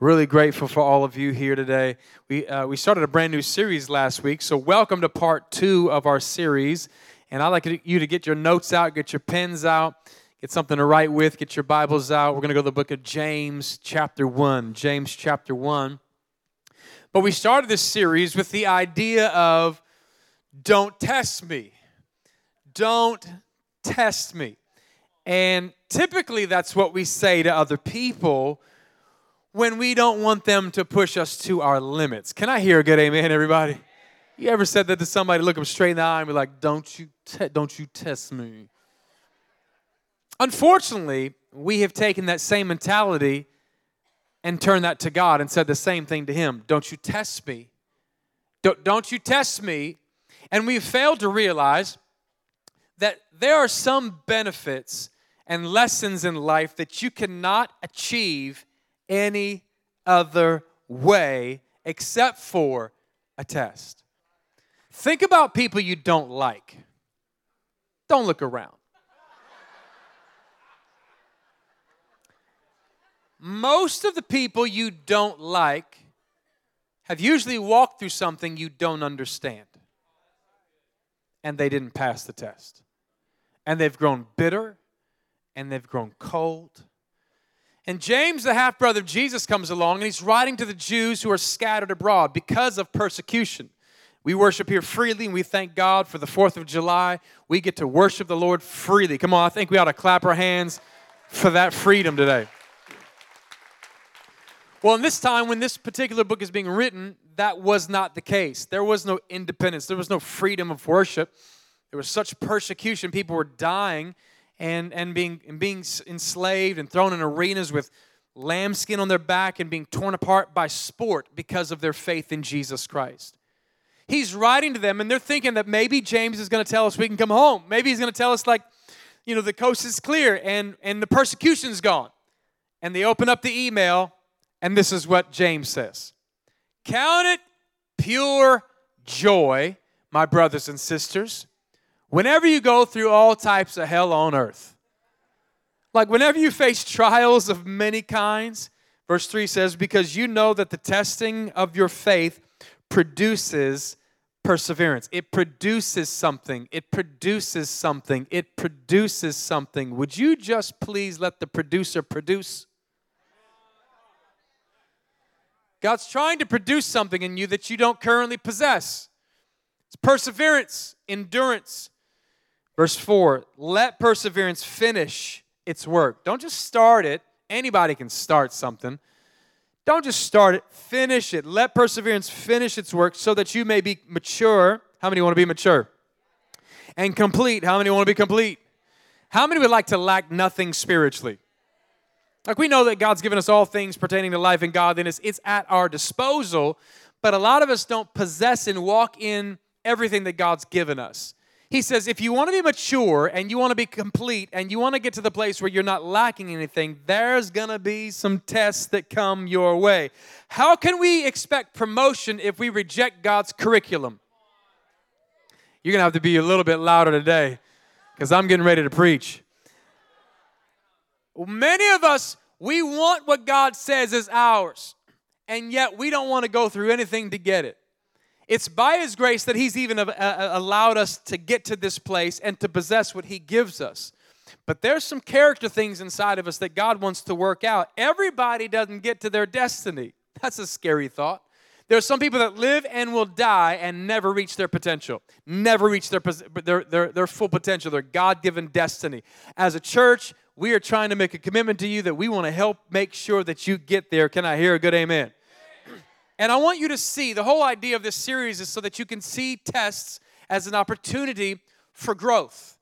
Really grateful for all of you here today. We started a brand new series last week, so welcome to part 2 of our series. And I'd like you to get your notes out, get your pens out, get something to write with, get your Bibles out. We're going to go to the book of James chapter 1, James chapter 1. But we started this series with the idea of don't test me. Don't test me. And typically that's what we say to other people when we don't want them to push us to our limits. Can I hear a good amen, everybody? You ever said that to somebody, look them straight in the eye and be like, don't you test me? Unfortunately, we have taken that same mentality and turned that to God and said the same thing to him. Don't you test me. Don't you test me. And we've failed to realize that there are some benefits and lessons in life that you cannot achieve any other way except for a test. Think about people you don't like. Don't look around. Most of the people you don't like have usually walked through something you don't understand, and they didn't pass the test. And they've grown bitter, and they've grown cold. And James, the half-brother of Jesus, comes along, and he's writing to the Jews who are scattered abroad because of persecution. We worship here freely, and we thank God for the 4th of July. We get to worship the Lord freely. Come on, I think we ought to clap our hands for that freedom today. Well, in this time, when this particular book is being written, that was not the case. There was no independence. There was no freedom of worship. There was such persecution. People were dying and being enslaved and thrown in arenas with lambskin on their back and being torn apart by sport because of their faith in Jesus Christ. He's writing to them, and they're thinking that maybe James is going to tell us we can come home. Maybe he's going to tell us, like, you know, the coast is clear and the persecution's gone. And they open up the email, and this is what James says. Count it pure joy, my brothers and sisters, whenever you go through all types of hell on earth. Like whenever you face trials of many kinds, verse 3 says, because you know that the testing of your faith produces perseverance. It produces something. It produces something. It produces something. Would you just please let the producer produce? God's trying to produce something in you that you don't currently possess. It's perseverance, endurance. Verse 4, let perseverance finish its work. Don't just start it. Anybody can start something. Don't just start it. Finish it. Let perseverance finish its work so that you may be mature. How many want to be mature? And complete. How many want to be complete? How many would like to lack nothing spiritually? Like, we know that God's given us all things pertaining to life and godliness. It's at our disposal, but a lot of us don't possess and walk in everything that God's given us. He says, if you want to be mature and you want to be complete and you want to get to the place where you're not lacking anything, there's going to be some tests that come your way. How can we expect promotion if we reject God's curriculum? You're going to have to be a little bit louder today because I'm getting ready to preach. Many of us, we want what God says is ours, and yet we don't want to go through anything to get it. It's by His grace that He's even allowed us to get to this place and to possess what He gives us. But there's some character things inside of us that God wants to work out. Everybody doesn't get to their destiny. That's a scary thought. There are some people that live and will die and never reach their potential, never reach their full potential, their God-given destiny. As a church, we are trying to make a commitment to you that we want to help make sure that you get there. Can I hear a good amen? Amen? And I want you to see, the whole idea of this series is so that you can see tests as an opportunity for growth.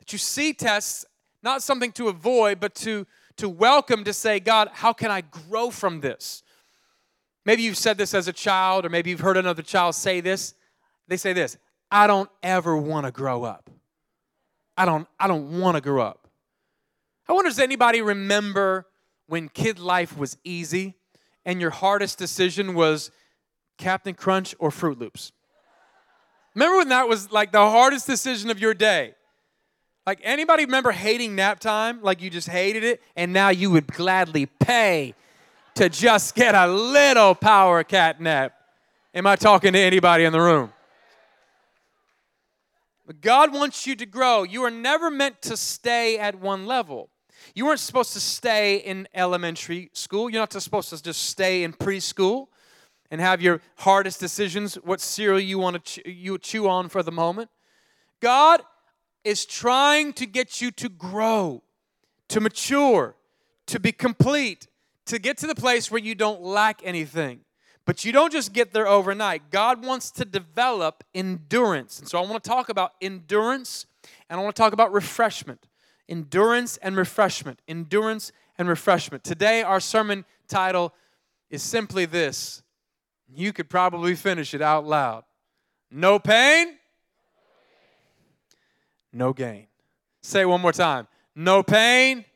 That you see tests, not something to avoid, but to welcome, to say, God, how can I grow from this? Maybe you've said this as a child, or maybe you've heard another child say this. They say this, I don't ever want to grow up. I don't want to grow up. I wonder, does anybody remember when kid life was easy and your hardest decision was Captain Crunch or Fruit Loops? Remember when that was like the hardest decision of your day? Like, anybody remember hating nap time? Like, you just hated it, and now you would gladly pay to just get a little power cat nap. Am I talking to anybody in the room? God wants you to grow. You are never meant to stay at one level. You weren't supposed to stay in elementary school. You're not supposed to just stay in preschool and have your hardest decisions, what cereal you want to chew on for the moment. God is trying to get you to grow, to mature, to be complete, to get to the place where you don't lack anything. But you don't just get there overnight. God wants to develop endurance. And so I want to talk about endurance, and I want to talk about refreshment. Endurance and refreshment. Endurance and refreshment. Today, our sermon title is simply this. You could probably finish it out loud. No pain, no gain. Say it one more time. No pain,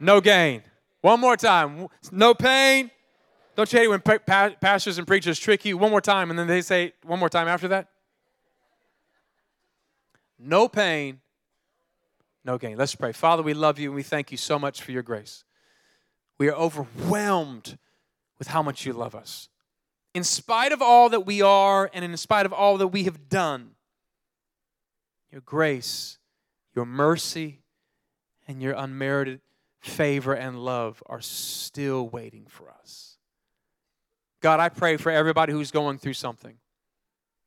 no gain. One more time. No pain. Don't you hate when pastors and preachers trick you? One more time, and then they say one more time after that? No pain, no gain. Let's pray. Father, we love you, and we thank you so much for your grace. We are overwhelmed with how much you love us. In spite of all that we are and in spite of all that we have done, your grace, your mercy, and your unmerited favor and love are still waiting for us. God, I pray for everybody who's going through something,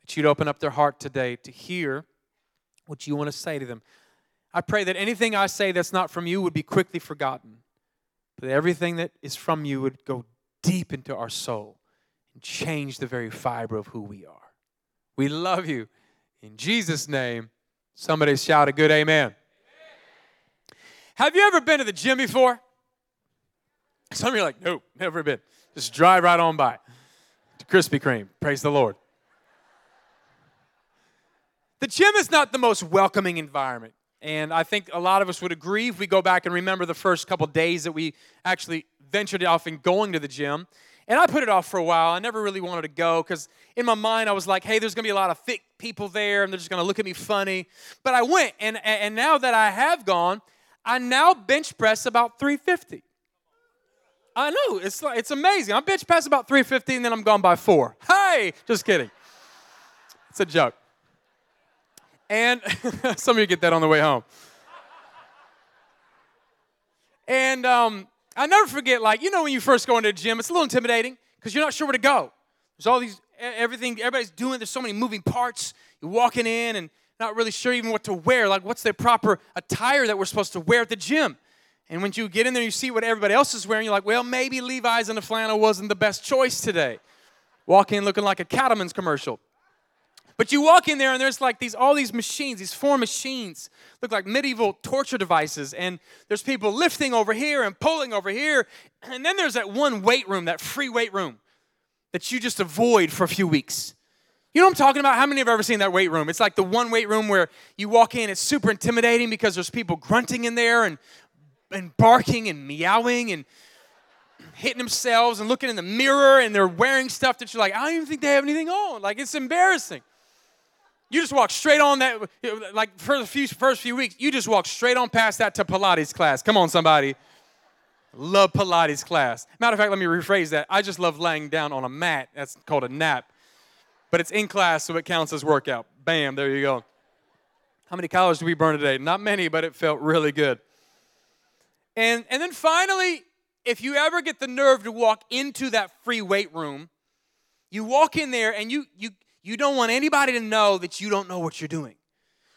that you'd open up their heart today to hear what you want to say to them. I pray that anything I say that's not from you would be quickly forgotten, but that everything that is from you would go deep into our soul and change the very fiber of who we are. We love you. In Jesus' name, somebody shout a good amen. Have you ever been to the gym before? Some of you are like, nope, never been. Just drive right on by to Krispy Kreme. Praise the Lord. The gym is not the most welcoming environment. And I think a lot of us would agree if we go back and remember the first couple days that we actually ventured off in going to the gym. And I put it off for a while. I never really wanted to go because in my mind I was like, hey, there's going to be a lot of thick people there and they're just going to look at me funny. But I went, and now that I have gone, I now bench press about 350. I know, it's amazing. I bench press about 350 and then I'm gone by 4. Hey, just kidding. It's a joke. And some of you get that on the way home. And I never forget, like, you know, when you first go into a gym, it's a little intimidating because you're not sure where to go. There's all these, everything, everybody's doing, there's so many moving parts. You're walking in and not really sure even what to wear. Like, what's the proper attire that we're supposed to wear at the gym? And when you get in there, you see what everybody else is wearing. You're like, well, maybe Levi's and the flannel wasn't the best choice today. Walk in looking like a Cattleman's commercial. But you walk in there, and there's like all these machines, these four machines, look like medieval torture devices. And there's people lifting over here and pulling over here. And then there's that one weight room, that free weight room, that you just avoid for a few weeks. You know what I'm talking about? How many have ever seen that weight room? It's like the one weight room where you walk in, it's super intimidating because there's people grunting in there and barking and meowing and hitting themselves and looking in the mirror, and they're wearing stuff that you're like, I don't even think they have anything on. Like, it's embarrassing. You just walk straight on that, like, for the first few weeks, you just walk straight on past that to Pilates class. Come on, somebody. Love Pilates class. Matter of fact, let me rephrase that. I just love laying down on a mat. That's called a nap. But it's in class, so it counts as workout. Bam, there you go. How many calories do we burn today? Not many, but it felt really good. And then finally, if you ever get the nerve to walk into that free weight room, you walk in there and you don't want anybody to know that you don't know what you're doing.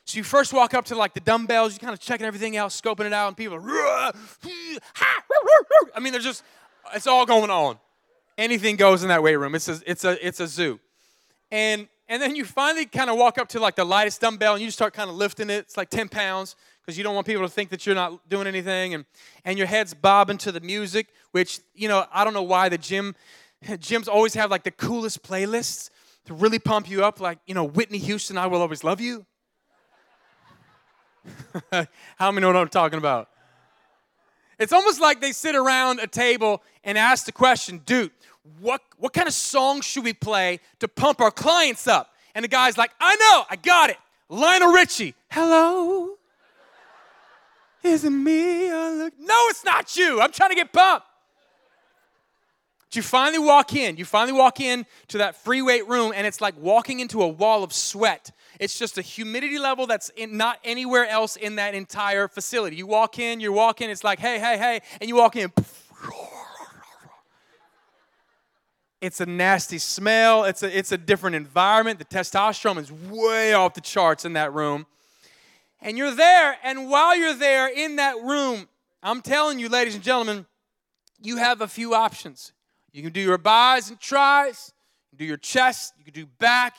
So you first walk up to like the dumbbells, you're kind of checking everything out, scoping it out, and people are, I mean, there's just, it's all going on. Anything goes in that weight room. It's a zoo. And then you finally kind of walk up to like the lightest dumbbell and you start kind of lifting it. It's like 10 pounds. Because you don't want people to think that you're not doing anything, and your head's bobbing to the music, which, you know, I don't know why the gyms always have, like, the coolest playlists to really pump you up, like, you know, Whitney Houston, I Will Always Love You. How many know what I'm talking about? It's almost like they sit around a table and ask the question, dude, what kind of song should we play to pump our clients up? And the guy's like, I know, I got it, Lionel Richie, hello. Is it me? No, it's not you. I'm trying to get pumped. You finally walk in. You finally walk in to that free weight room, and it's like walking into a wall of sweat. It's just a humidity level that's not anywhere else in that entire facility. You walk in, it's like, hey, hey, hey, and you walk in. It's a nasty smell. It's a different environment. The testosterone is way off the charts in that room. And you're there, and while you're there in that room, I'm telling you, ladies and gentlemen, you have a few options. You can do your buys and tries, you can do your chest, you can do back.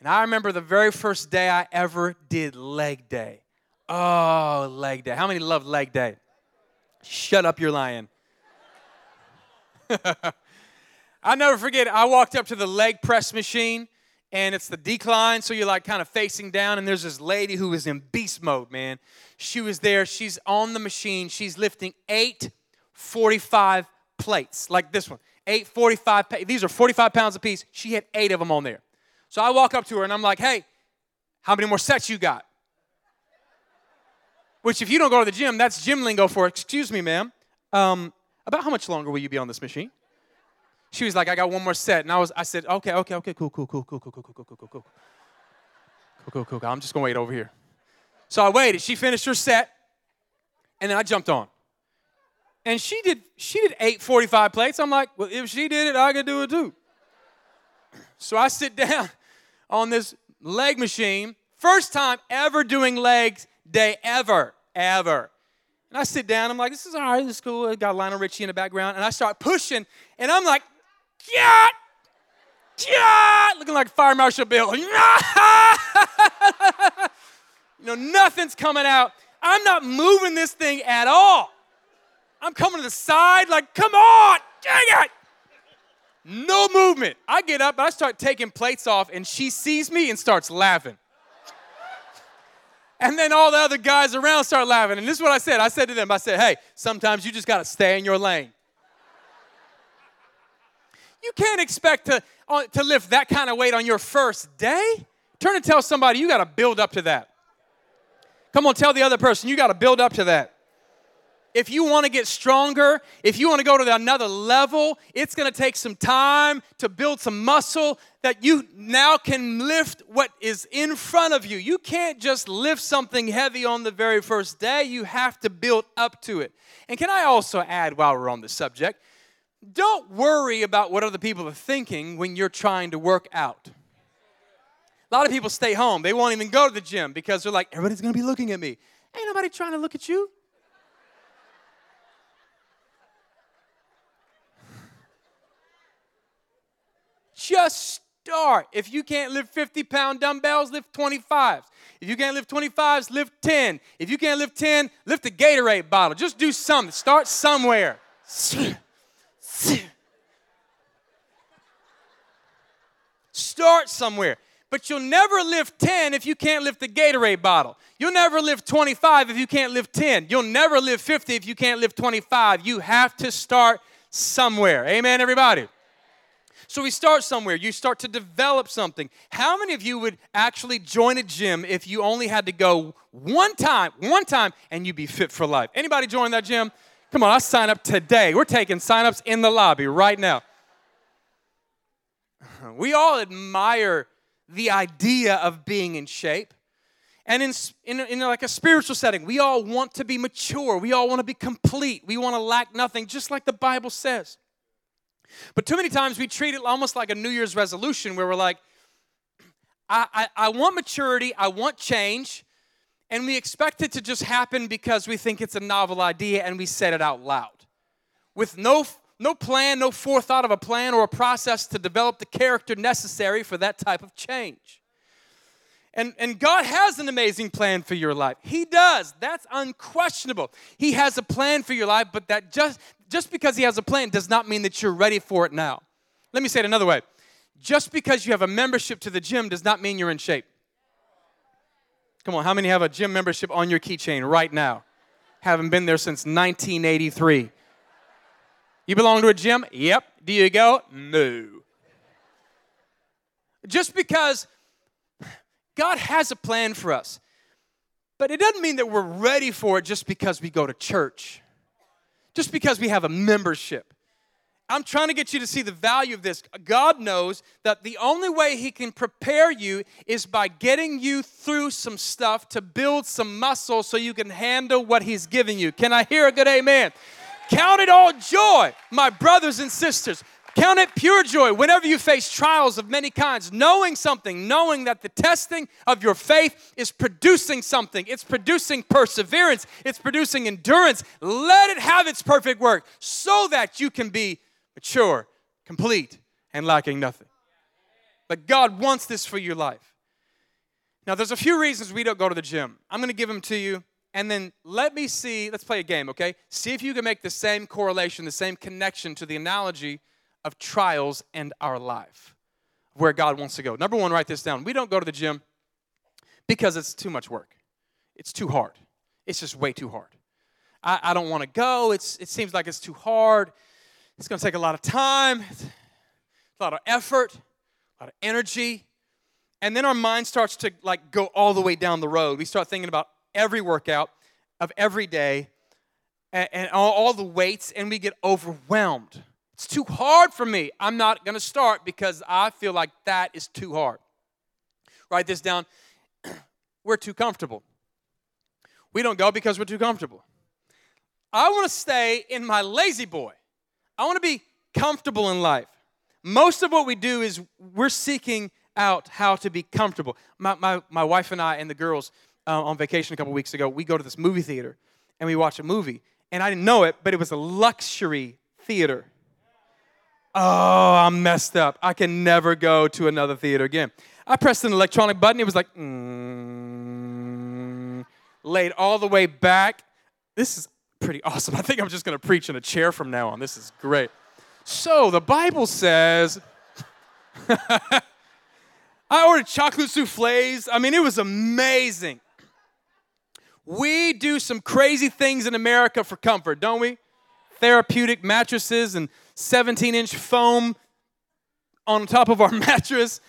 And I remember the very first day I ever did leg day. Oh, leg day. How many love leg day? Shut up, you're lying. I'll never forget, I walked up to the leg press machine, and it's the decline, so you're like kind of facing down, and there's this lady who was in beast mode, man. She was there. She's on the machine. She's lifting 845 plates, like this one. 845, these are 45 pounds a piece. She had 8 of them on there. So I walk up to her and I'm like, hey, how many more sets you got? Which if you don't go to the gym, that's gym lingo for, excuse me, ma'am, about how much longer will you be on this machine? She was like, I got one more set. And I said, okay, cool. I'm just going to wait over here. So I waited. She finished her set and then I jumped on. And she did 845 plates. I'm like, well, if she did it, I could do it too. So I sit down on this leg machine. First time ever doing legs day ever. And I sit down. I'm like, this is all right. This is cool. I got Lionel Richie in the background. And I start pushing. And I'm like, yeah, looking like Fire Marshal Bill. Nothing's coming out. I'm not moving this thing at all. I'm coming to the side like, come on, dang it. No movement. I get up, and I start taking plates off, and she sees me and starts laughing. And then all the other guys around start laughing. And this is what I said. I said to them, hey, sometimes you just got to stay in your lane. You can't expect to lift that kind of weight on your first day. Turn and tell somebody, you got to build up to that. Come on, tell the other person, you got to build up to that. If you want to get stronger, if you want to go to another level, it's going to take some time to build some muscle that you now can lift what is in front of you. You can't just lift something heavy on the very first day. You have to build up to it. And can I also add, while we're on the subject, don't worry about what other people are thinking when you're trying to work out. A lot of people stay home. They won't even go to the gym because they're like, everybody's going to be looking at me. Ain't nobody trying to look at you. Just start. If you can't lift 50-pound dumbbells, lift 25s. If you can't lift 25s, lift 10. If you can't lift 10, lift a Gatorade bottle. Just do something. Start somewhere. Start somewhere. But you'll never lift 10 if you can't lift the Gatorade bottle. You'll never lift 25 if you can't lift 10. You'll never lift 50 if you can't lift 25. You have to start somewhere. Amen, everybody? So we start somewhere. You start to develop something. How many of you would actually join a gym if you only had to go one time, and you'd be fit for life? Anybody join that gym? Come on, I'll sign up today. We're taking sign-ups in the lobby right now. We all admire the idea of being in shape. And in like a spiritual setting, we all want to be mature. We all want to be complete. We want to lack nothing, just like the Bible says. But too many times we treat it almost like a New Year's resolution where we're like, I want maturity, I want change, and we expect it to just happen because we think it's a novel idea and we said it out loud. With no plan, no forethought of a plan or a process to develop the character necessary for that type of change. And God has an amazing plan for your life. He does. That's unquestionable. He has a plan for your life, but that just because he has a plan does not mean that you're ready for it now. Let me say it another way. Just because you have a membership to the gym does not mean you're in shape. Come on, how many have a gym membership on your keychain right now? Haven't been there since 1983. You belong to a gym? Yep. Do you go? No. Just because God has a plan for us, but it doesn't mean that we're ready for it just because we go to church. Just because we have a membership. I'm trying to get you to see the value of this. God knows that the only way he can prepare you is by getting you through some stuff to build some muscle so you can handle what he's giving you. Can I hear a good amen? Count it all joy, my brothers and sisters. Count it pure joy whenever you face trials of many kinds, knowing that the testing of your faith is producing something. It's producing perseverance. It's producing endurance. Let it have its perfect work so that you can be mature, complete, and lacking nothing. But God wants this for your life. Now, there's a few reasons we don't go to the gym. I'm going to give them to you. And then let's play a game, okay? See if you can make the same correlation, the same connection to the analogy of trials and our life, where God wants to go. Number one, write this down. We don't go to the gym because it's too much work. It's too hard. It's just way too hard. I don't want to go. It seems like it's too hard. It's going to take a lot of time, a lot of effort, a lot of energy. And then our mind starts to like go all the way down the road. We start thinking about every workout of every day and all the weights, and we get overwhelmed. It's too hard for me. I'm not going to start because I feel like that is too hard. Write this down. We're too comfortable. We don't go because we're too comfortable. I want to stay in my lazy boy. I want to be comfortable in life. Most of what we do is we're seeking out how to be comfortable. My wife and I and the girls on vacation a couple weeks ago, we go to this movie theater and we watch a movie. And I didn't know it, but it was a luxury theater. Oh, I'm messed up. I can never go to another theater again. I pressed an electronic button. It was like, laid all the way back. This is pretty awesome. I think I'm just going to preach in a chair from now on. This is great. So the Bible says, I ordered chocolate souffles. I mean, it was amazing. We do some crazy things in America for comfort, don't we? Therapeutic mattresses and 17-inch foam on top of our mattress.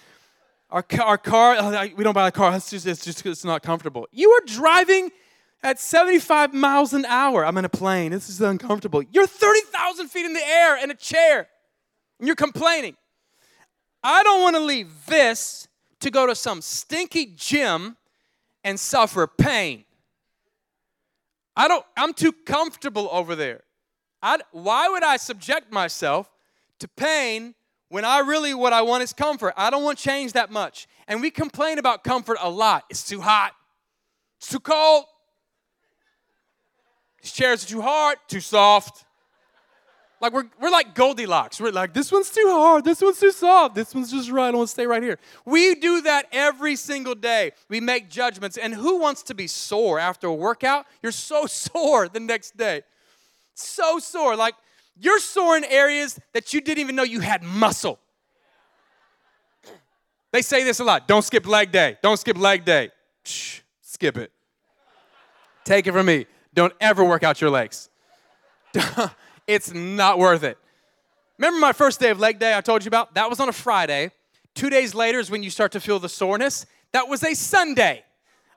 Our car, we don't buy a car. It's just it's not comfortable. You are driving at 75 miles an hour. I'm in a plane. This is uncomfortable. You're 30,000 feet in the air in a chair, and you're complaining. I don't want to leave this to go to some stinky gym and suffer pain. I'm too comfortable over there. Why would I subject myself to pain when what I want is comfort? I don't want change that much. And we complain about comfort a lot. It's too hot. It's too cold. These chairs are too hard, too soft. Like we're like Goldilocks. We're like, this one's too hard, this one's too soft, this one's just right, I want to stay right here. We do that every single day. We make judgments. And who wants to be sore after a workout? You're so sore the next day. So sore, like you're sore in areas that you didn't even know you had muscle. They say this a lot. Don't skip leg day. Don't skip leg day. Shh, skip it. Take it from me. Don't ever work out your legs. It's not worth it. Remember my first day of leg day I told you about? That was on a Friday. 2 days later is when you start to feel the soreness. That was a Sunday.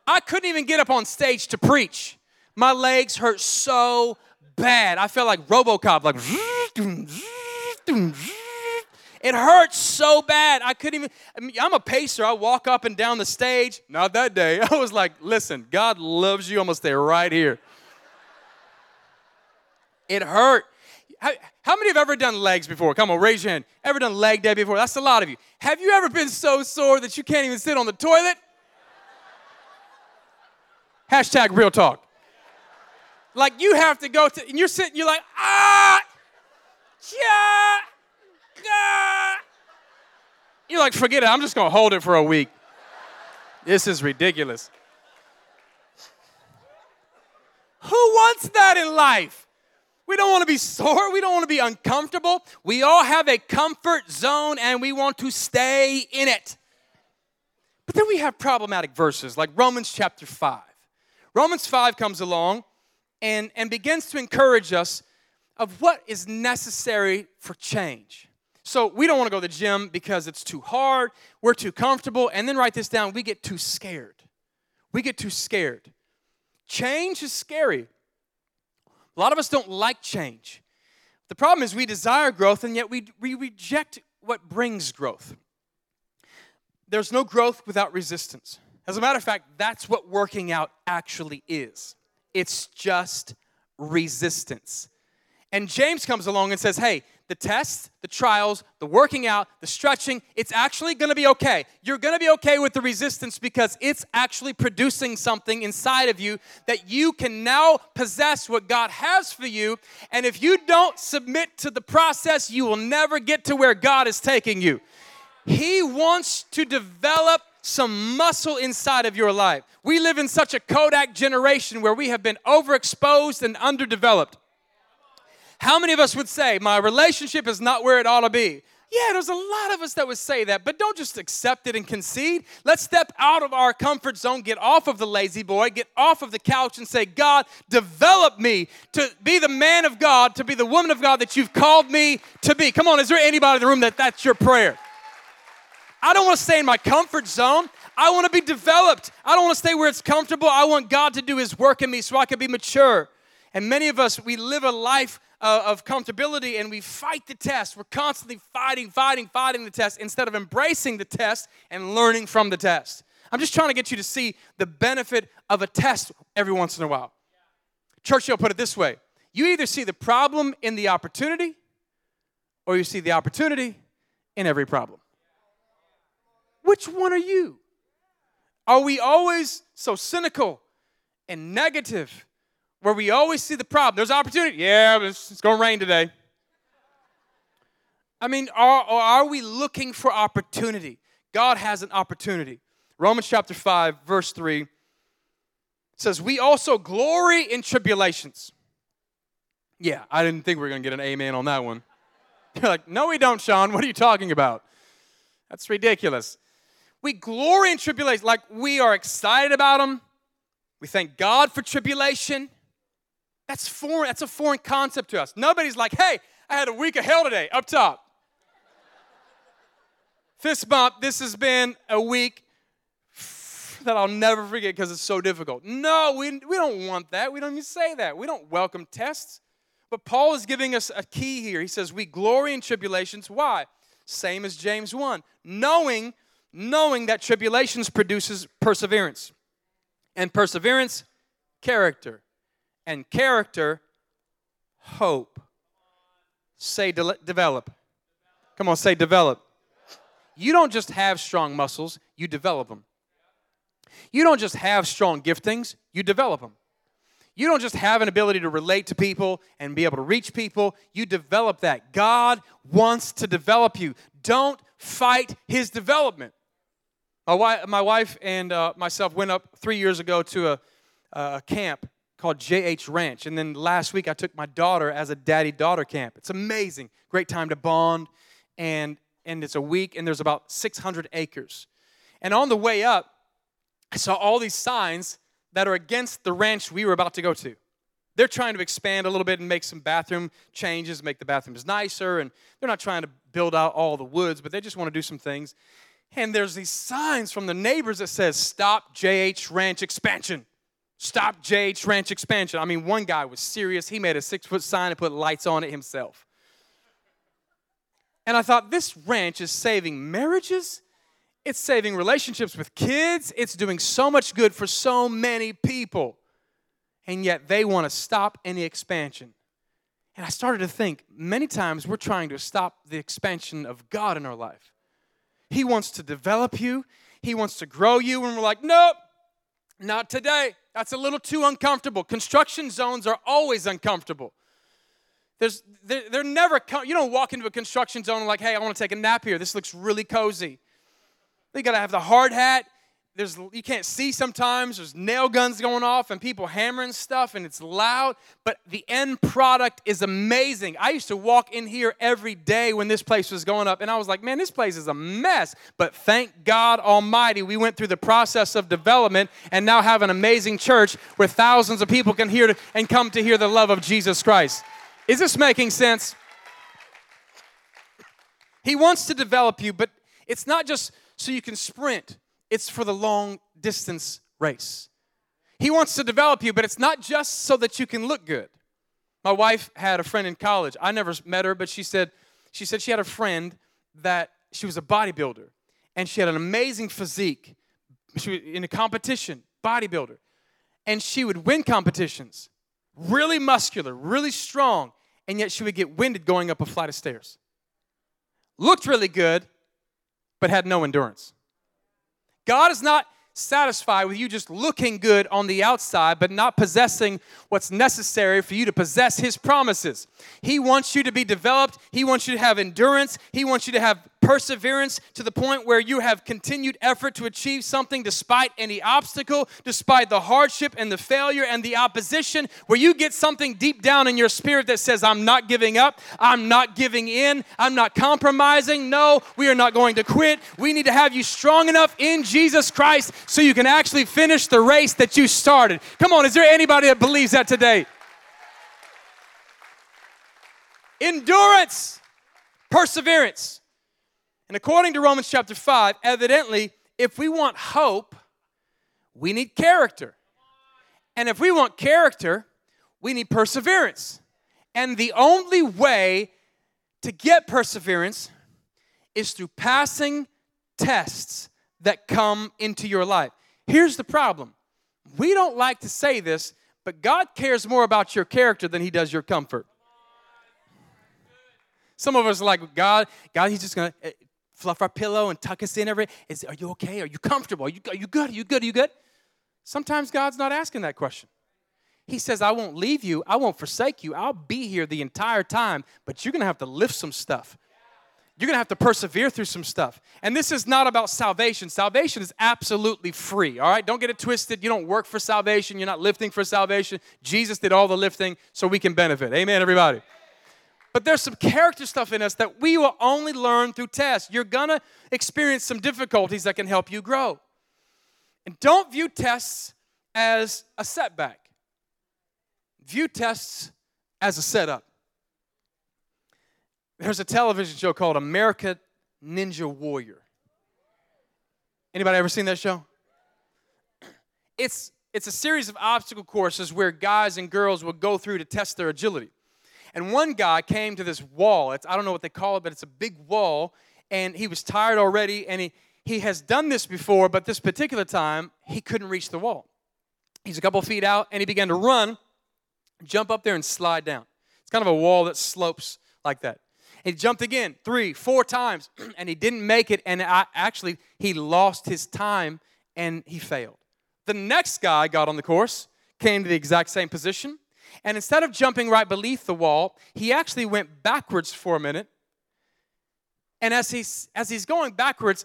I couldn't even get up on stage to preach. My legs hurt so bad. I felt like RoboCop, like it hurts so bad. I couldn't even, I'm a pacer. I walk up and down the stage. Not that day. I was like, listen, God loves you. I'm going to stay right here. It hurt. How many have ever done legs before? Come on, raise your hand. Ever done leg day before? That's a lot of you. Have you ever been so sore that you can't even sit on the toilet? Hashtag real talk. Like you have to go to, and you're sitting, you're like, You're like, forget it, I'm just going to hold it for a week. This is ridiculous. Who wants that in life? We don't want to be sore. We don't want to be uncomfortable. We all have a comfort zone, and we want to stay in it. But then we have problematic verses, like Romans chapter 5. Romans 5 comes along, and begins to encourage us of what is necessary for change. So we don't want to go to the gym because it's too hard, we're too comfortable, and then write this down, we get too scared. We get too scared. Change is scary. A lot of us don't like change. The problem is we desire growth, and yet we reject what brings growth. There's no growth without resistance. As a matter of fact, that's what working out actually is. It's just resistance. And James comes along and says, hey, the tests, the trials, the working out, the stretching, it's actually going to be okay. You're going to be okay with the resistance because it's actually producing something inside of you that you can now possess what God has for you. And if you don't submit to the process, you will never get to where God is taking you. He wants to develop some muscle inside of your life. We live in such a Kodak generation where we have been overexposed and underdeveloped. How many of us would say, my relationship is not where it ought to be? Yeah, there's a lot of us that would say that, but don't just accept it and concede. Let's step out of our comfort zone, get off of the lazy boy, get off of the couch and say, God, develop me to be the man of God, to be the woman of God that you've called me to be. Come on, is there anybody in the room that's your prayer? I don't want to stay in my comfort zone. I want to be developed. I don't want to stay where it's comfortable. I want God to do his work in me so I can be mature. And many of us, we live a life of comfortability and we fight the test. We're constantly fighting the test instead of embracing the test and learning from the test. I'm just trying to get you to see the benefit of a test every once in a while. Churchill put it this way. You either see the problem in the opportunity or you see the opportunity in every problem. Which one are you? Are we always so cynical and negative where we always see the problem? There's opportunity. Yeah, it's going to rain today. I mean, are we looking for opportunity? God has an opportunity. Romans chapter 5, verse 3 says, we also glory in tribulations. Yeah, I didn't think we were going to get an amen on that one. You're like, no, we don't, Sean. What are you talking about? That's ridiculous. We glory in tribulation, like we are excited about them. We thank God for tribulation. That's foreign. That's a foreign concept to us. Nobody's like, hey, I had a week of hell today, up top. Fist bump, this has been a week that I'll never forget because it's so difficult. No, we don't want that. We don't even say that. We don't welcome tests. But Paul is giving us a key here. He says, we glory in tribulations. Why? Same as James 1. Knowing that tribulations produces perseverance, and perseverance, character, and character, hope. Say develop. Come on, say develop. You don't just have strong muscles, you develop them. You don't just have strong giftings, you develop them. You don't just have an ability to relate to people and be able to reach people. You develop that. God wants to develop you. Don't fight his development. My wife and myself went up 3 years ago to a camp called JH Ranch. And then last week I took my daughter as a daddy-daughter camp. It's amazing. Great time to bond. And it's a week, and there's about 600 acres. And on the way up, I saw all these signs that are against the ranch we were about to go to. They're trying to expand a little bit and make some bathroom changes, make the bathrooms nicer, and they're not trying to build out all the woods, but they just want to do some things. And there's these signs from the neighbors that says, stop JH Ranch expansion. Stop JH Ranch expansion. I mean, one guy was serious. He made a 6-foot sign and put lights on it himself. And I thought, this ranch is saving marriages. It's saving relationships with kids. It's doing so much good for so many people. And yet they want to stop any expansion. And I started to think, many times we're trying to stop the expansion of God in our life. He wants to develop you. He wants to grow you. And we're like, nope, not today. That's a little too uncomfortable. Construction zones are always uncomfortable. They're never, you don't walk into a construction zone and like, hey, I want to take a nap here. This looks really cozy. They got to have the hard hat. You can't see sometimes. There's nail guns going off and people hammering stuff and it's loud. But the end product is amazing. I used to walk in here every day when this place was going up. And I was like, man, this place is a mess. But thank God Almighty, we went through the process of development and now have an amazing church where thousands of people can hear and come to hear the love of Jesus Christ. Is this making sense? He wants to develop you, but it's not just so you can sprint. It's for the long distance race. He wants to develop you, but it's not just so that you can look good. My wife had a friend in college. I never met her, but she said she had a friend that she was a bodybuilder, and she had an amazing physique. She was in a competition, bodybuilder, and she would win competitions, really muscular, really strong, and yet she would get winded going up a flight of stairs. Looked really good, but had no endurance. God is not satisfied with you just looking good on the outside, but not possessing what's necessary for you to possess His promises. He wants you to be developed. He wants you to have endurance. He wants you to have perseverance to the point where you have continued effort to achieve something despite any obstacle, despite the hardship and the failure and the opposition, where you get something deep down in your spirit that says, I'm not giving up. I'm not giving in. I'm not compromising. No, we are not going to quit. We need to have you strong enough in Jesus Christ so you can actually finish the race that you started. Come on, is there anybody that believes that today? Endurance, perseverance. And according to Romans chapter 5, evidently, if we want hope, we need character. And if we want character, we need perseverance. And the only way to get perseverance is through passing tests that come into your life. Here's the problem. We don't like to say this, but God cares more about your character than He does your comfort. Some of us are like, God, He's just going to fluff our pillow and tuck us in every day. Are you okay? Are you comfortable? Are you good? Sometimes God's not asking that question. He says, I won't leave you. I won't forsake you. I'll be here the entire time, but you're going to have to lift some stuff. You're going to have to persevere through some stuff. And this is not about salvation. Salvation is absolutely free, all right? Don't get it twisted. You don't work for salvation. You're not lifting for salvation. Jesus did all the lifting so we can benefit. Amen, everybody. But there's some character stuff in us that we will only learn through tests. You're going to experience some difficulties that can help you grow. And don't view tests as a setback. View tests as a setup. There's a television show called America Ninja Warrior. Anybody ever seen that show? It's a series of obstacle courses where guys and girls will go through to test their agility. And one guy came to this wall. I don't know what they call it, but it's a big wall. And he was tired already. And he has done this before, but this particular time, he couldn't reach the wall. He's a couple feet out, and he began to run, jump up there, and slide down. It's kind of a wall that slopes like that. He jumped again 3-4 times, and he didn't make it, and he lost his time, and he failed. The next guy got on the course, came to the exact same position, and instead of jumping right beneath the wall, he actually went backwards for a minute, and as he's going backwards,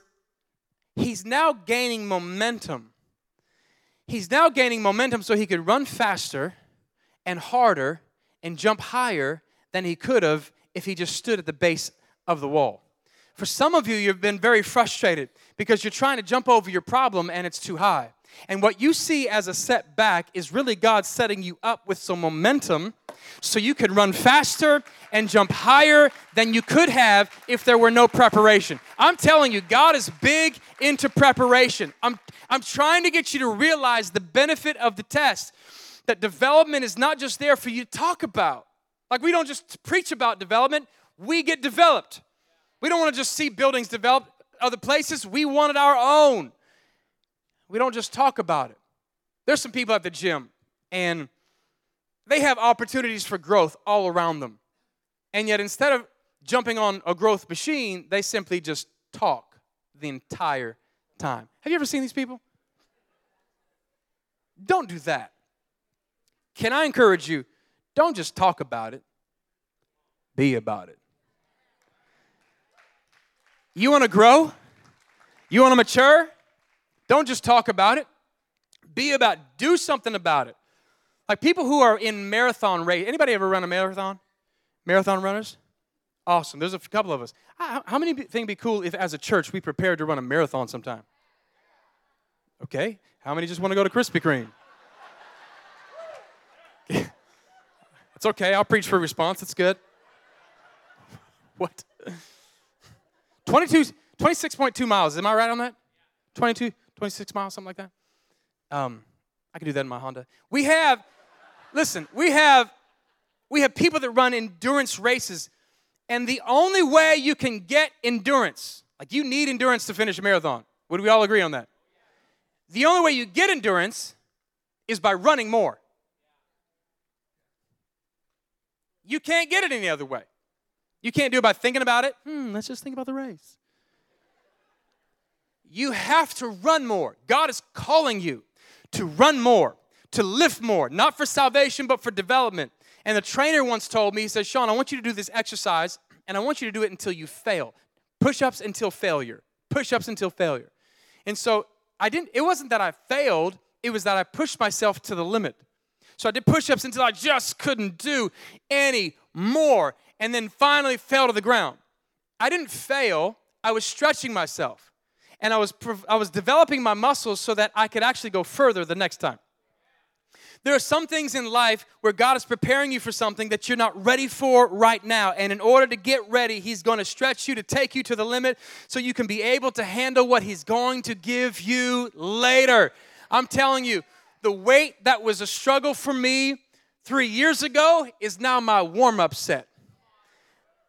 he's now gaining momentum. He's now gaining momentum so he could run faster and harder and jump higher than he could have if he just stood at the base of the wall. For some of you, you've been very frustrated because you're trying to jump over your problem and it's too high. And what you see as a setback is really God setting you up with some momentum so you can run faster and jump higher than you could have if there were no preparation. I'm telling you, God is big into preparation. I'm trying to get you to realize the benefit of the test, that development is not just there for you to talk about. Like, we don't just preach about development, we get developed. We don't want to just see buildings developed other places. We want it our own. We don't just talk about it. There's some people at the gym, and they have opportunities for growth all around them. And yet, instead of jumping on a growth machine, they simply just talk the entire time. Have you ever seen these people? Don't do that. Can I encourage you? Don't just talk about it. Be about it. You want to grow? You want to mature? Don't just talk about it. Be about it. Do something about it. Like people who are in marathon race. Anybody ever run a marathon? Marathon runners? Awesome. There's a couple of us. How many think it'd be cool if as a church we prepared to run a marathon sometime? Okay. How many just want to go to Krispy Kreme? It's okay, I'll preach for response, it's good. What? 26.2 miles, am I right on that? 22, 26 miles, something like that? I can do that in my Honda. We have We have people that run endurance races, and the only way you can get endurance, like you need endurance to finish a marathon. Would we all agree on that? The only way you get endurance is by running more. You can't get it any other way. You can't do it by thinking about it. Let's just think about the race. You have to run more. God is calling you to run more, to lift more, not for salvation, but for development. And the trainer once told me, he said, Sean, I want you to do this exercise, and I want you to do it until you fail. Push-ups until failure. Push-ups until failure. And so it wasn't that I failed. It was that I pushed myself to the limit. So I did push-ups until I just couldn't do any more, and then finally fell to the ground. I didn't fail. I was stretching myself, and I was developing my muscles so that I could actually go further the next time. There are some things in life where God is preparing you for something that you're not ready for right now. And in order to get ready, He's going to stretch you to take you to the limit so you can be able to handle what He's going to give you later. I'm telling you, the weight that was a struggle for me 3 years ago is now my warm-up set.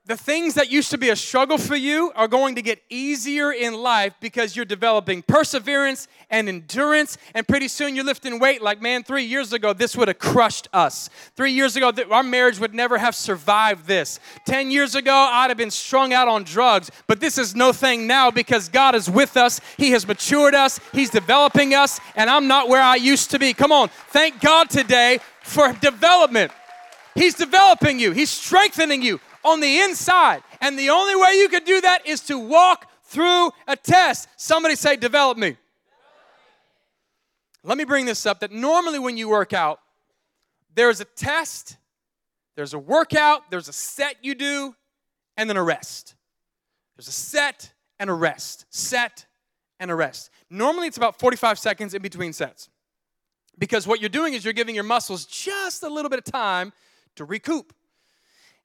The things that used to be a struggle for you are going to get easier in life because you're developing perseverance and endurance, and pretty soon you're lifting weight like, man, 3 years ago, this would have crushed us. 3 years ago, our marriage would never have survived this. 10 years ago, I'd have been strung out on drugs, but this is no thing now because God is with us. He has matured us. He's developing us, and I'm not where I used to be. Come on, thank God today for development. He's developing you. He's strengthening you on the inside. And the only way you could do that is to walk through a test. Somebody say, develop me. Let me bring this up, that normally when you work out, there's a test, there's a workout, there's a set you do, and then a rest. There's a set and a rest. Set and a rest. Normally it's about 45 seconds in between sets. Because what you're doing is you're giving your muscles just a little bit of time to recoup.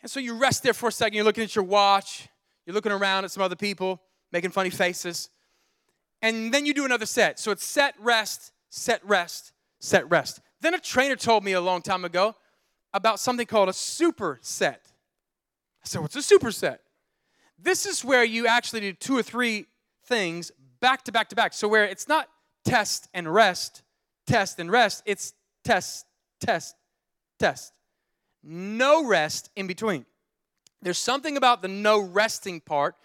And so you rest there for a second. You're looking at your watch. You're looking around at some other people, making funny faces. And then you do another set. So it's set, rest, set, rest, set, rest. Then a trainer told me a long time ago about something called a super set. I said, what's a super set? This is where you actually do two or three things back to back to back. So where it's not test and rest, it's test, test, test. No rest in between. There's something about the no resting part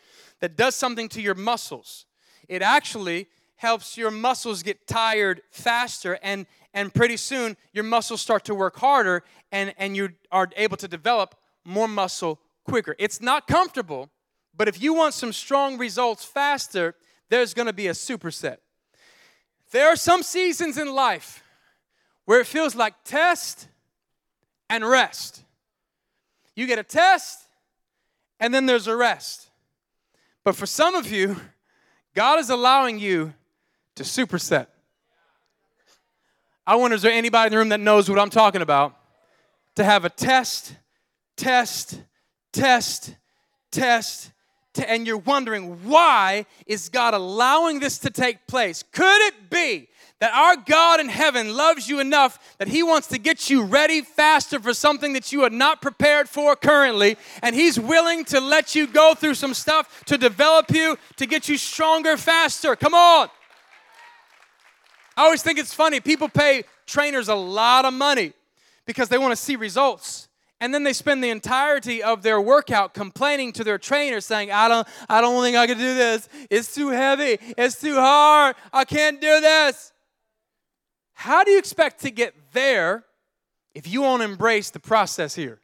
that does something to your muscles. It actually helps your muscles get tired faster, and pretty soon your muscles start to work harder, and you are able to develop more muscle quicker. It's not comfortable, but if you want some strong results faster, there's going to be a superset. There are some seasons in life where it feels like test and rest. You get a test, and then there's a rest. But for some of you, God is allowing you to superset. I wonder, is there anybody in the room that knows what I'm talking about? To have a test, test, test, test, and you're wondering, why is God allowing this to take place? Could it be that our God in heaven loves you enough that He wants to get you ready faster for something that you are not prepared for currently, and He's willing to let you go through some stuff to develop you, to get you stronger faster? Come on. I always think it's funny. People pay trainers a lot of money because they want to see results. And then they spend the entirety of their workout complaining to their trainer, saying, I don't think I can do this. It's too heavy. It's too hard. I can't do this. How do you expect to get there if you won't embrace the process here?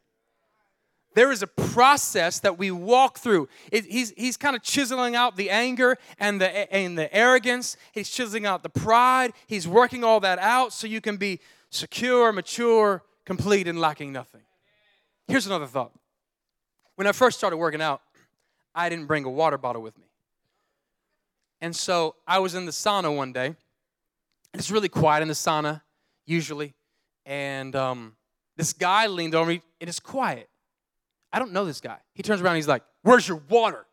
There is a process that we walk through. He's kind of chiseling out the anger and the arrogance. He's chiseling out the pride. He's working all that out so you can be secure, mature, complete, and lacking nothing. Here's another thought. When I first started working out, I didn't bring a water bottle with me. And so I was in the sauna one day. It's really quiet in the sauna, usually. And this guy leaned over me. It is quiet. I don't know this guy. He turns around and he's like, where's your water?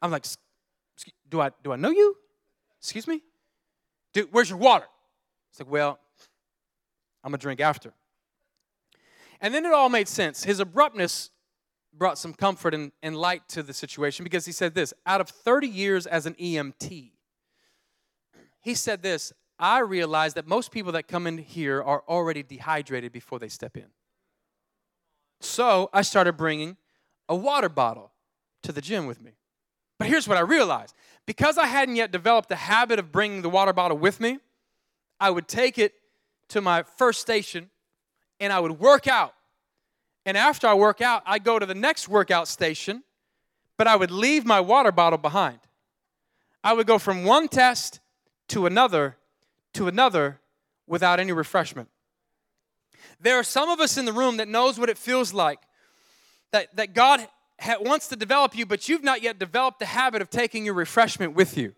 I'm like, do I know you? Excuse me? Dude, where's your water? He's like, well, I'm going to drink after. And then it all made sense. His abruptness brought some comfort and light to the situation, because he said this, out of 30 years as an EMT, he said this, I realize that most people that come in here are already dehydrated before they step in. So I started bringing a water bottle to the gym with me. But here's what I realized. Because I hadn't yet developed the habit of bringing the water bottle with me, I would take it to my first station and I would work out. And after I work out, I go to the next workout station, but I would leave my water bottle behind. I would go from one test to another without any refreshment. There are some of us in the room that knows what it feels like, that God wants to develop you, but you've not yet developed the habit of taking your refreshment with you.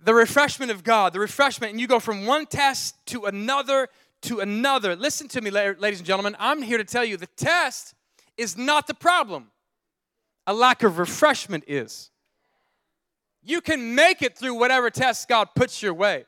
The refreshment of God, the refreshment, and you go from one test to another Listen to me, ladies and gentlemen. I'm here to tell you the test is not the problem. A lack of refreshment is. You can make it through whatever test God puts your way,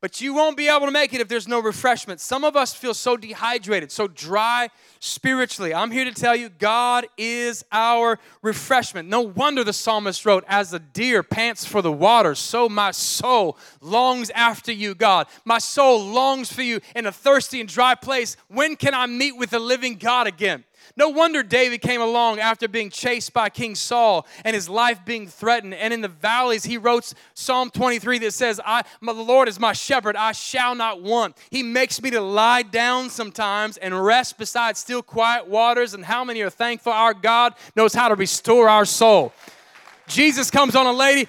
but you won't be able to make it if there's no refreshment. Some of us feel so dehydrated, so dry spiritually. I'm here to tell you God is our refreshment. No wonder the psalmist wrote, as a deer pants for the water, so my soul longs after you, God. My soul longs for you in a thirsty and dry place. When can I meet with the living God again? No wonder David came along after being chased by King Saul and his life being threatened. And in the valleys, he wrote Psalm 23 that says, the Lord is my shepherd, I shall not want. He makes me to lie down sometimes and rest beside still quiet waters. And how many are thankful our God knows how to restore our soul? Jesus comes on a lady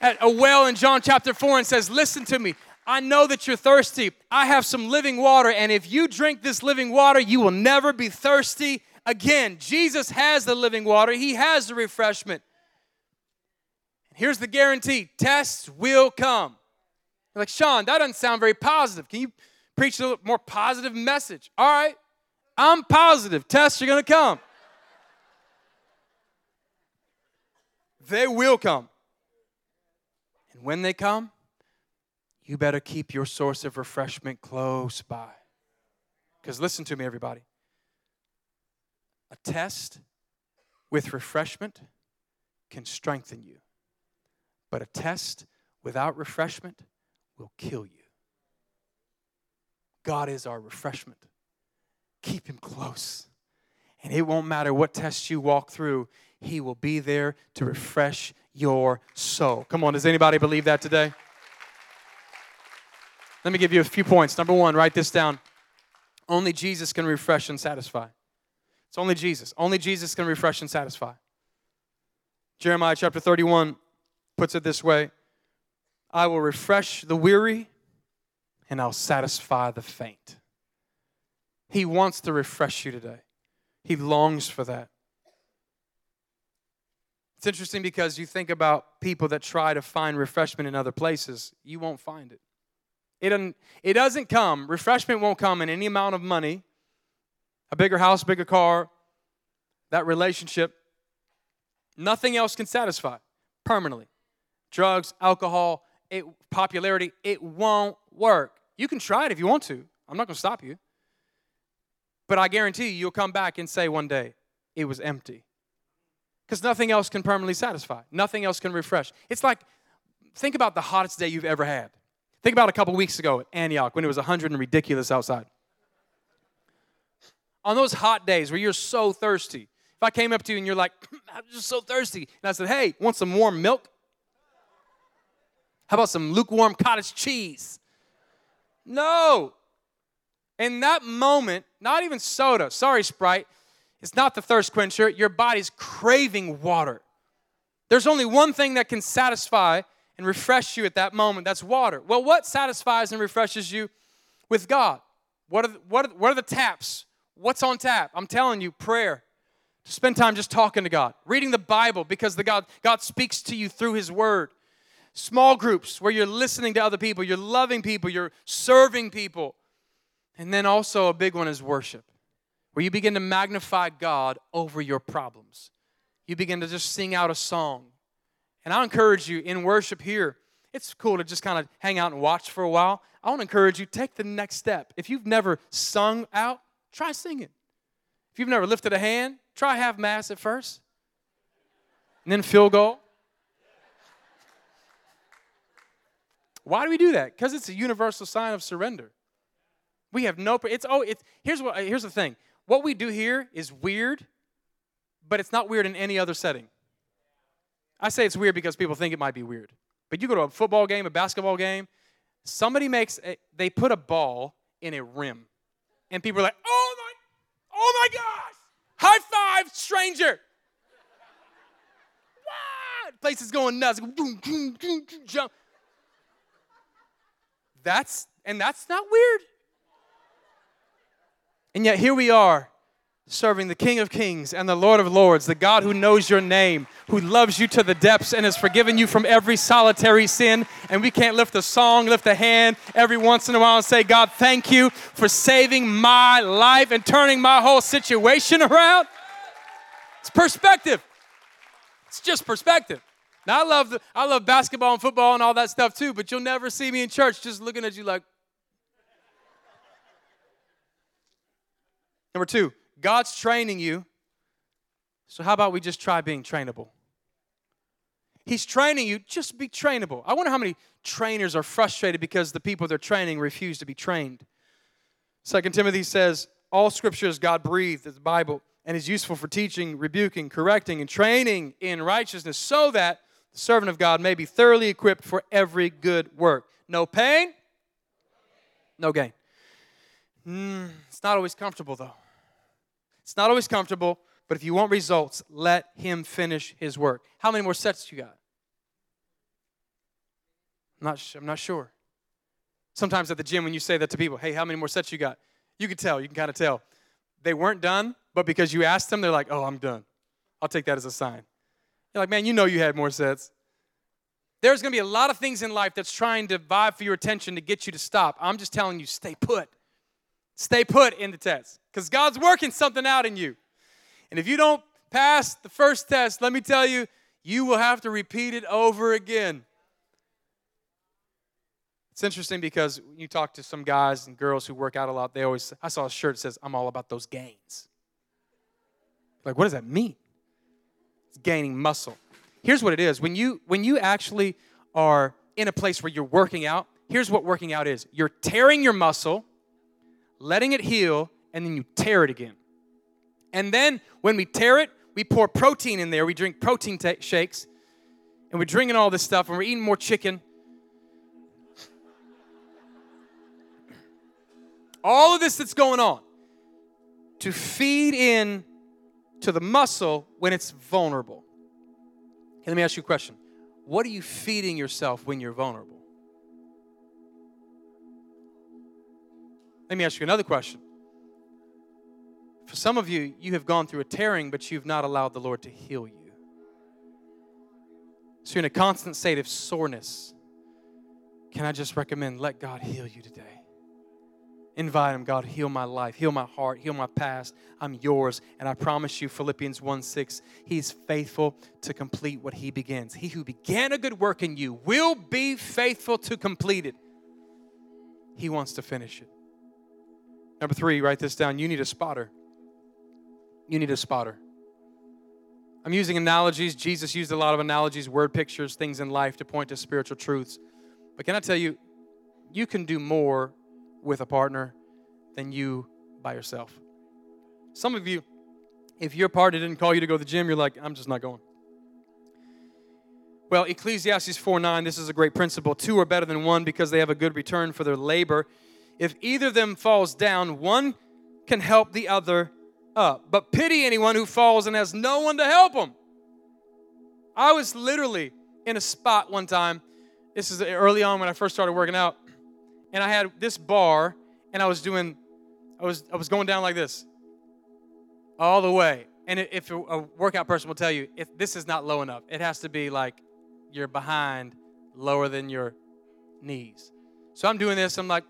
at a well in John chapter 4 and says, listen to me. I know that you're thirsty. I have some living water, and if you drink this living water, you will never be thirsty again. Jesus has the living water. He has the refreshment. Here's the guarantee. Tests will come. You're like, Sean, that doesn't sound very positive. Can you preach a little more positive message? All right, I'm positive. Tests are going to come. They will come. And when they come, you better keep your source of refreshment close by. Because listen to me, everybody. A test with refreshment can strengthen you. But a test without refreshment will kill you. God is our refreshment. Keep him close. And it won't matter what test you walk through. He will be there to refresh your soul. Come on, does anybody believe that today? Let me give you a few points. Number one, write this down. Only Jesus can refresh and satisfy. It's only Jesus. Only Jesus can refresh and satisfy. Jeremiah chapter 31 puts it this way. I will refresh the weary and I'll satisfy the faint. He wants to refresh you today. He longs for that. It's interesting because you think about people that try to find refreshment in other places. You won't find it. It doesn't come. Refreshment won't come in any amount of money, a bigger house, bigger car, that relationship. Nothing else can satisfy permanently. Drugs, alcohol, popularity, it won't work. You can try it if you want to. I'm not going to stop you. But I guarantee you'll come back and say one day, it was empty. Because nothing else can permanently satisfy. Nothing else can refresh. It's like, think about the hottest day you've ever had. Think about a couple weeks ago at Antioch when it was 100 and ridiculous outside. On those hot days where you're so thirsty, if I came up to you and you're like, I'm just so thirsty, and I said, hey, want some warm milk? How about some lukewarm cottage cheese? No. In that moment, not even soda. Sorry, Sprite. It's not the thirst quencher. Your body's craving water. There's only one thing that can satisfy and refresh you at that moment. That's water. Well, what satisfies and refreshes you with God? What are the taps? What's on tap? I'm telling you, prayer. To spend time just talking to God. Reading the Bible because God speaks to you through his word. Small groups where you're listening to other people. You're loving people. You're serving people. And then also a big one is worship. Where you begin to magnify God over your problems. You begin to just sing out a song. And I encourage you in worship here, it's cool to just kind of hang out and watch for a while. I want to encourage you, take the next step. If you've never sung out, Try singing. If you've never lifted a hand, try half mass at first, and then field goal. Why do we do that? Because it's a universal sign of surrender. We have no. Here's the thing. What we do here is weird, but it's not weird in any other setting. I say it's weird because people think it might be weird. But you go to a football game, a basketball game. Somebody they put a ball in a rim, and people are like, "Oh my gosh! High five, stranger!" Ah, the place is going nuts. Jump. That's not weird. And yet here we are serving the King of Kings and the Lord of Lords, the God who knows your name, who loves you to the depths and has forgiven you from every solitary sin. And we can't lift a song, lift a hand every once in a while and say, God, thank you for saving my life and turning my whole situation around. It's perspective. It's just perspective. Now, I love basketball and football and all that stuff too, but you'll never see me in church just looking at you like. Number two, God's training you, so how about we just try being trainable? He's training you, just be trainable. I wonder how many trainers are frustrated because the people they're training refuse to be trained. 2 Timothy says, all Scripture is God-breathed, is the Bible, and is useful for teaching, rebuking, correcting, and training in righteousness so that the servant of God may be thoroughly equipped for every good work. No pain, no gain. It's not always comfortable, though. It's not always comfortable, but if you want results, let him finish his work. How many more sets you got? I'm not sure. Sometimes at the gym when you say that to people, hey, how many more sets you got? You can tell. You can kind of tell. They weren't done, but because you asked them, they're like, oh, I'm done. I'll take that as a sign. You're like, man, you know you had more sets. There's going to be a lot of things in life that's trying to vie for your attention to get you to stop. I'm just telling you, stay put. Stay put in the test because God's working something out in you. And if you don't pass the first test, let me tell you, you will have to repeat it over again. It's interesting because when you talk to some guys and girls who work out a lot, they always say, I saw a shirt that says, I'm all about those gains. Like, what does that mean? It's gaining muscle. Here's what it is. When you actually are in a place where you're working out, here's what working out is. You're tearing your muscle, letting it heal, and then you tear it again. And then when we tear it, we pour protein in there. We drink protein shakes, and we're drinking all this stuff, and we're eating more chicken. All of this that's going on to feed in to the muscle when it's vulnerable. Okay, let me ask you a question. What are you feeding yourself when you're vulnerable? Let me ask you another question. For some of you, you have gone through a tearing, but you've not allowed the Lord to heal you. So you're in a constant state of soreness. Can I just recommend, let God heal you today. Invite him, God, heal my life, heal my heart, heal my past. I'm yours. And I promise you, Philippians 1:6, he's faithful to complete what he begins. He who began a good work in you will be faithful to complete it. He wants to finish it. Number three, write this down. You need a spotter. You need a spotter. I'm using analogies. Jesus used a lot of analogies, word pictures, things in life to point to spiritual truths. But can I tell you, you can do more with a partner than you by yourself. Some of you, if your partner didn't call you to go to the gym, you're like, I'm just not going. Well, Ecclesiastes 4:9, this is a great principle. Two are better than one because they have a good return for their labor. If either of them falls down, one can help the other up. But pity anyone who falls and has no one to help them. I was literally in a spot one time. This is early on when I first started working out. And I had this bar, and I was going down like this all the way. And if a workout person will tell you, if this is not low enough, it has to be like you're behind lower than your knees. So I'm doing this. I'm like,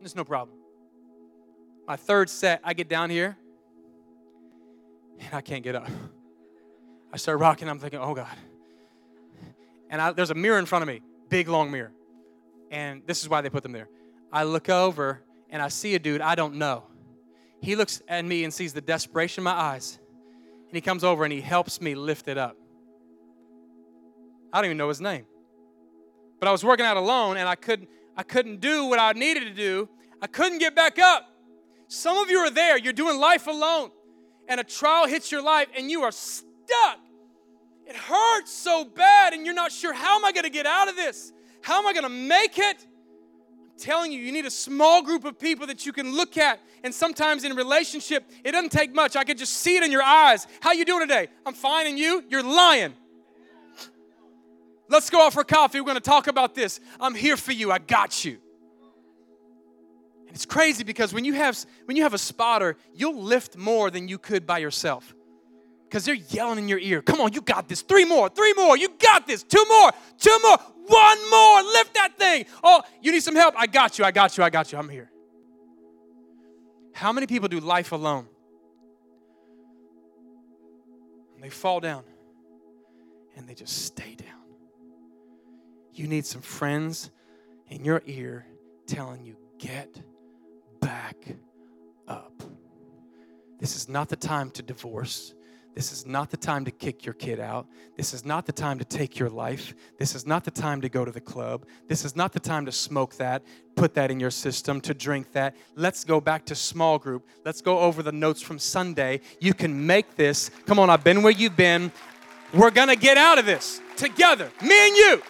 it's no problem. My third set, I get down here, and I can't get up. I start rocking. I'm thinking, oh, God. And there's a mirror in front of me, big, long mirror. And this is why they put them there. I look over, and I see a dude I don't know. He looks at me and sees the desperation in my eyes. And he comes over and he helps me lift it up. I don't even know his name. But I was working out alone, and I couldn't do what I needed to do. I couldn't get back up. Some of you are there. You're doing life alone. And a trial hits your life, and you are stuck. It hurts so bad, and you're not sure, how am I going to get out of this? How am I going to make it? I'm telling you, you need a small group of people that you can look at. And sometimes in relationship, it doesn't take much. I could just see it in your eyes. How you doing today? I'm fine, and you? You're lying. Let's go out for coffee. We're going to talk about this. I'm here for you. I got you. And it's crazy because when you have a spotter, you'll lift more than you could by yourself. Because they're yelling in your ear. Come on, you got this. Three more. You got this. Two more. One more. Lift that thing. Oh, you need some help. I got you. I'm here. How many people do life alone? And they fall down. And they just stay down. You need some friends in your ear telling you, get back up. This is not the time to divorce. This is not the time to kick your kid out. This is not the time to take your life. This is not the time to go to the club. This is not the time to smoke that, put that in your system, to drink that. Let's go back to small group. Let's go over the notes from Sunday. You can make this. Come on, I've been where you've been. We're going to get out of this together, me and you.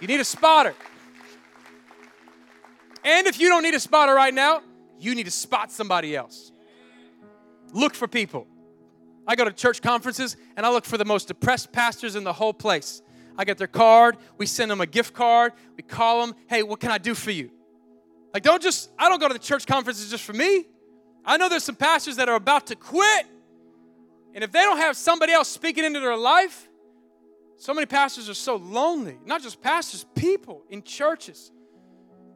You need a spotter. And if you don't need a spotter right now, you need to spot somebody else. Look for people. I go to church conferences, and I look for the most depressed pastors in the whole place. I get their card. We send them a gift card. We call them, hey, what can I do for you? Like, I don't go to the church conferences just for me. I know there's some pastors that are about to quit. And if they don't have somebody else speaking into their life, so many pastors are so lonely. Not just pastors, people in churches.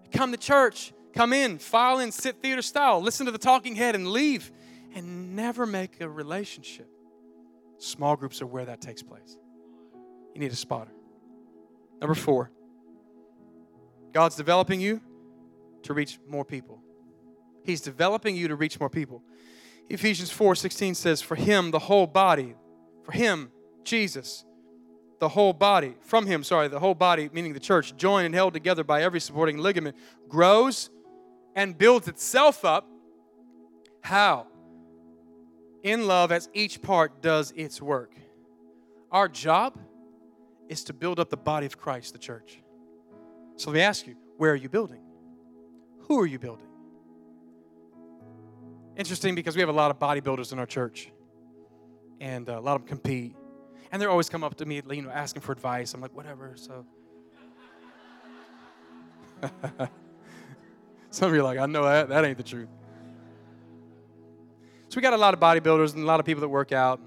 They come to church, come in, file in, sit theater style, listen to the talking head and leave. And never make a relationship. Small groups are where that takes place. You need a spotter. Number 4, God's developing you to reach more people. He's developing you to reach more people. Ephesians 4:16 says, the whole body, meaning the church, joined and held together by every supporting ligament, grows and builds itself up. How? In love, as each part does its work. Our job is to build up the body of Christ, the church. So let me ask you, where are you building? Who are you building? Interesting, because we have a lot of bodybuilders in our church. And a lot of them compete. And they always come up to me, asking for advice. I'm like, whatever, so. Some of you are like, I know that ain't the truth. So we got a lot of bodybuilders and a lot of people that work out.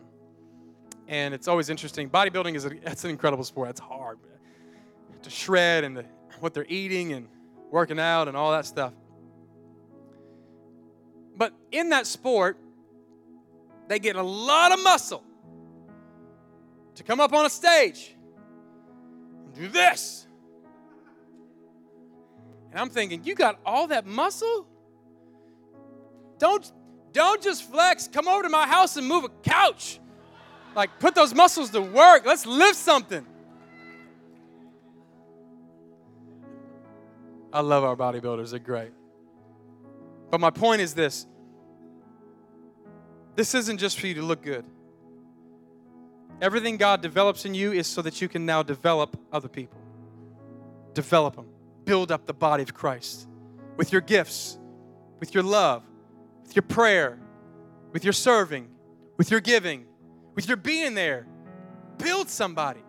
And it's always interesting. Bodybuilding that's an incredible sport. It's hard, man, to shred and what they're eating and working out and all that stuff. But in that sport, they get a lot of muscle to come up on a stage and do this. And I'm thinking, you got all that muscle? Don't just flex. Come over to my house and move a couch. Like, put those muscles to work. Let's lift something. I love our bodybuilders. They're great. But my point is this. This isn't just for you to look good. Everything God develops in you is so that you can now develop other people. Develop them. Build up the body of Christ with your gifts, with your love, with your prayer, with your serving, with your giving, with your being there. Build somebody.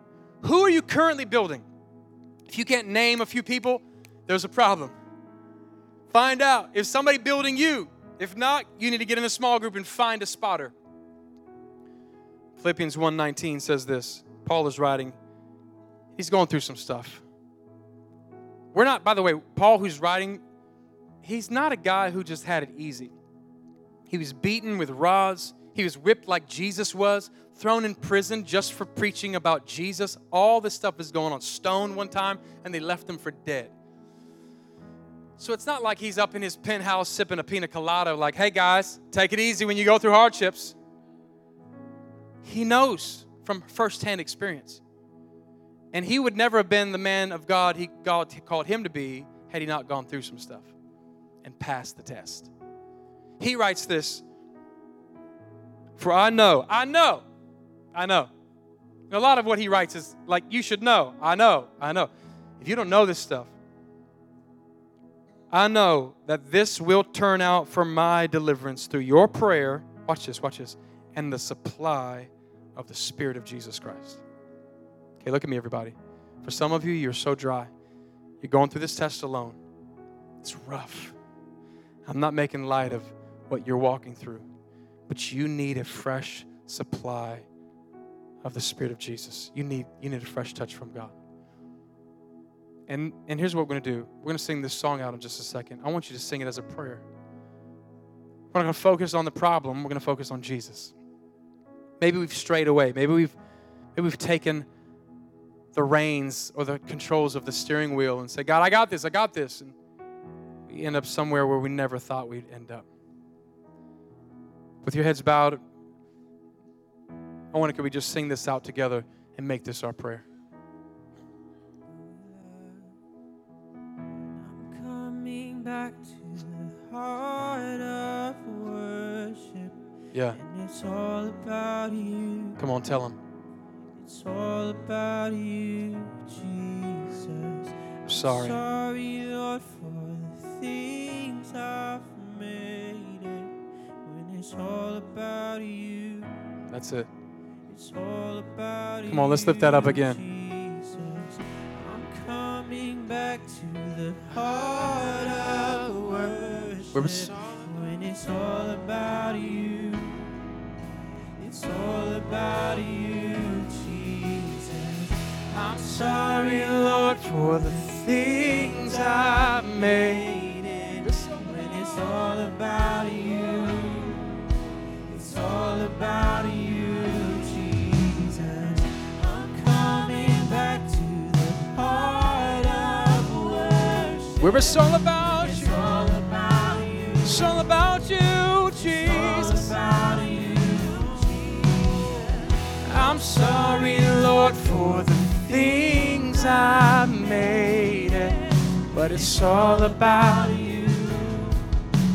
Who are you currently building? If you can't name a few people, there's a problem. Find out. If somebody building you, if not, you need to get in a small group and find a spotter. Philippians 1:19 says this. Paul is writing. He's going through some stuff. We're not, by the way, Paul who's writing, he's not a guy who just had it easy. He was beaten with rods. He was whipped like Jesus was, thrown in prison just for preaching about Jesus. All this stuff is going on. Stoned one time, and they left him for dead. So it's not like he's up in his penthouse sipping a pina colada like, hey, guys, take it easy when you go through hardships. He knows from firsthand experience. And he would never have been the man of God God called him to be had he not gone through some stuff and passed the test. He writes this, for I know. And a lot of what he writes is like, you should know, I know. If you don't know this stuff, I know that this will turn out for my deliverance through your prayer, watch this, and the supply of the Spirit of Jesus Christ. Okay, look at me, everybody. For some of you, you're so dry. You're going through this test alone. It's rough. I'm not making light of what you're walking through, but you need a fresh supply of the Spirit of Jesus. You need a fresh touch from God. And here's what we're going to do. We're going to sing this song out in just a second. I want you to sing it as a prayer. We're not going to focus on the problem. We're going to focus on Jesus. Maybe we've strayed away. Maybe we've taken the reins or the controls of the steering wheel and say, God, I got this. And we end up somewhere where we never thought we'd end up. With your heads bowed, I wonder, could we just sing this out together and make this our prayer? Back to the heart of worship. Yeah. And it's all about you. Come on, tell him. It's all about you, Jesus. I'm sorry, Lord, for the things I've made it. When it's all about you. That's it. It's all about you. Come on, let's lift that up again. Jesus. I'm coming back to the heart of when it's all about you, it's all about you, Jesus. I'm sorry, Lord, for the things I've made it. When it's all about you, it's all about you, Jesus. I'm coming back to the heart of worship. We're all about you. It's all about you, Jesus. I'm sorry, Lord, for the things I made it, but it's all about you.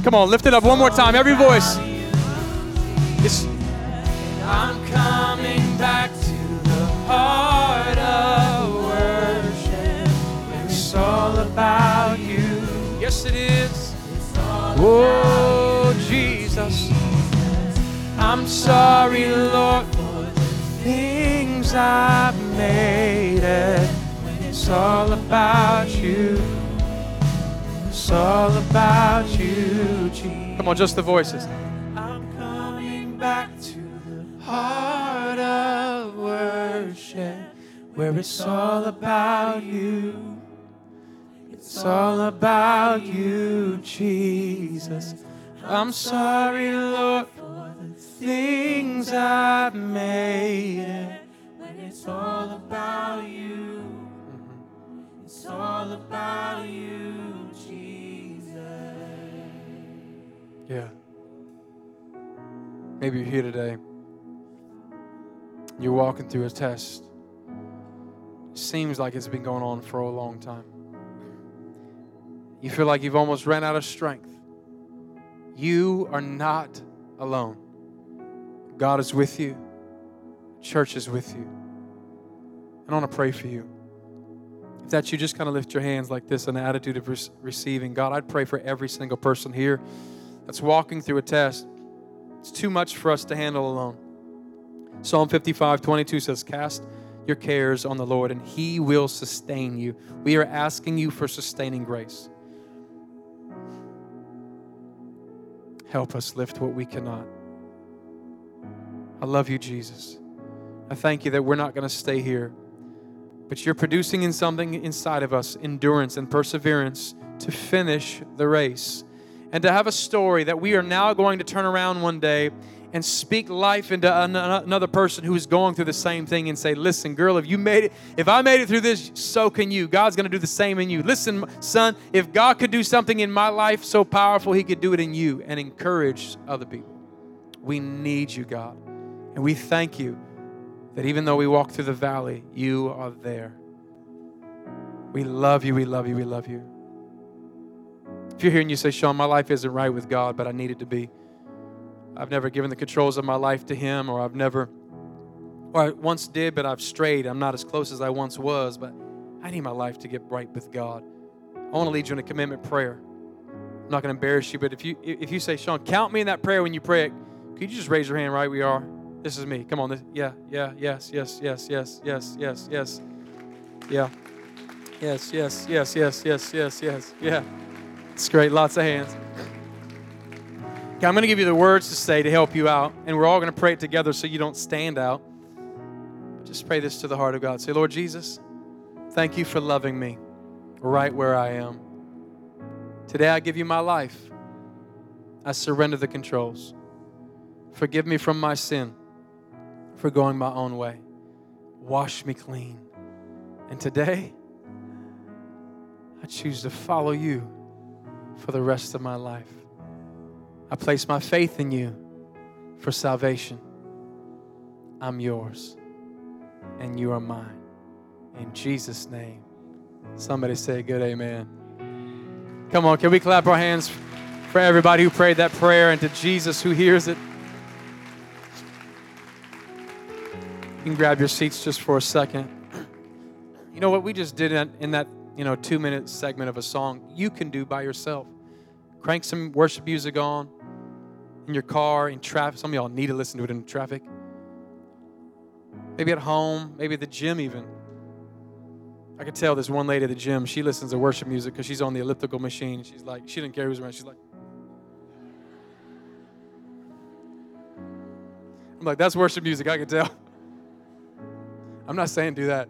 Come on, lift it up one more time, every voice. I'm coming back to the heart of worship. It's all about you. Yes, it is. Oh, Jesus, I'm sorry, Lord, for the things I've made it. It's all about you. It's all about you, Jesus. Come on, just the voices. I'm coming back to the heart of worship, where it's all about you. It's all about you, Jesus. I'm sorry, Lord, for the things I've made. When it's all about you, it's all about you, Jesus. Yeah. Maybe you're here today. You're walking through a test. Seems like it's been going on for a long time. You feel like you've almost ran out of strength. You are not alone. God is with you. Church is with you. And I want to pray for you. If that's you, just kind of lift your hands like this in the attitude of receiving. God, I'd pray for every single person here that's walking through a test. It's too much for us to handle alone. Psalm 55:22 says, cast your cares on the Lord, and He will sustain you. We are asking you for sustaining grace. Help us lift what we cannot. I love you, Jesus. I thank you that we're not going to stay here, but you're producing in something inside of us, endurance and perseverance to finish the race and to have a story that we are now going to turn around one day and speak life into another person who is going through the same thing and say, listen, girl, if you made it, if I made it through this, so can you. God's going to do the same in you. Listen, son, if God could do something in my life so powerful, he could do it in you, and encourage other people. We need you, God. And we thank you that even though we walk through the valley, you are there. We love you, we love you, we love you. If you're here and you say, Sean, my life isn't right with God, but I need it to be. I've never given the controls of my life to him, or I once did, but I've strayed. I'm not as close as I once was, but I need my life to get right with God. I want to lead you in a commitment prayer. I'm not going to embarrass you, but if you say, Sean, count me in that prayer when you pray it, could you just raise your hand right where you are? This is me. Come on. Yes. It's great. Lots of hands. Okay, I'm going to give you the words to say to help you out, and we're all going to pray it together so you don't stand out. Just pray this to the heart of God. Say, Lord Jesus, thank you for loving me right where I am. Today I give you my life. I surrender the controls. Forgive me from my sin, for going my own way. Wash me clean. And today, I choose to follow you for the rest of my life. I place my faith in you for salvation. I'm yours, and you are mine. In Jesus' name, somebody say a good amen. Come on, can we clap our hands for everybody who prayed that prayer, and to Jesus who hears it? You can grab your seats just for a second. You know what we just did in that 2-minute segment of a song, you can do by yourself. Crank some worship music on in your car, in traffic. Some of y'all need to listen to it in traffic. Maybe at home, maybe at the gym even. I could tell this one lady at the gym, she listens to worship music because she's on the elliptical machine. She's like, she didn't care who's around. She's like, I'm like, that's worship music, I could tell. I'm not saying do that.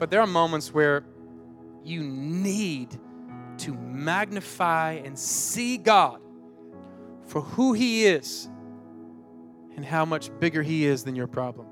But there are moments where you need to magnify and see God for who he is and how much bigger he is than your problem.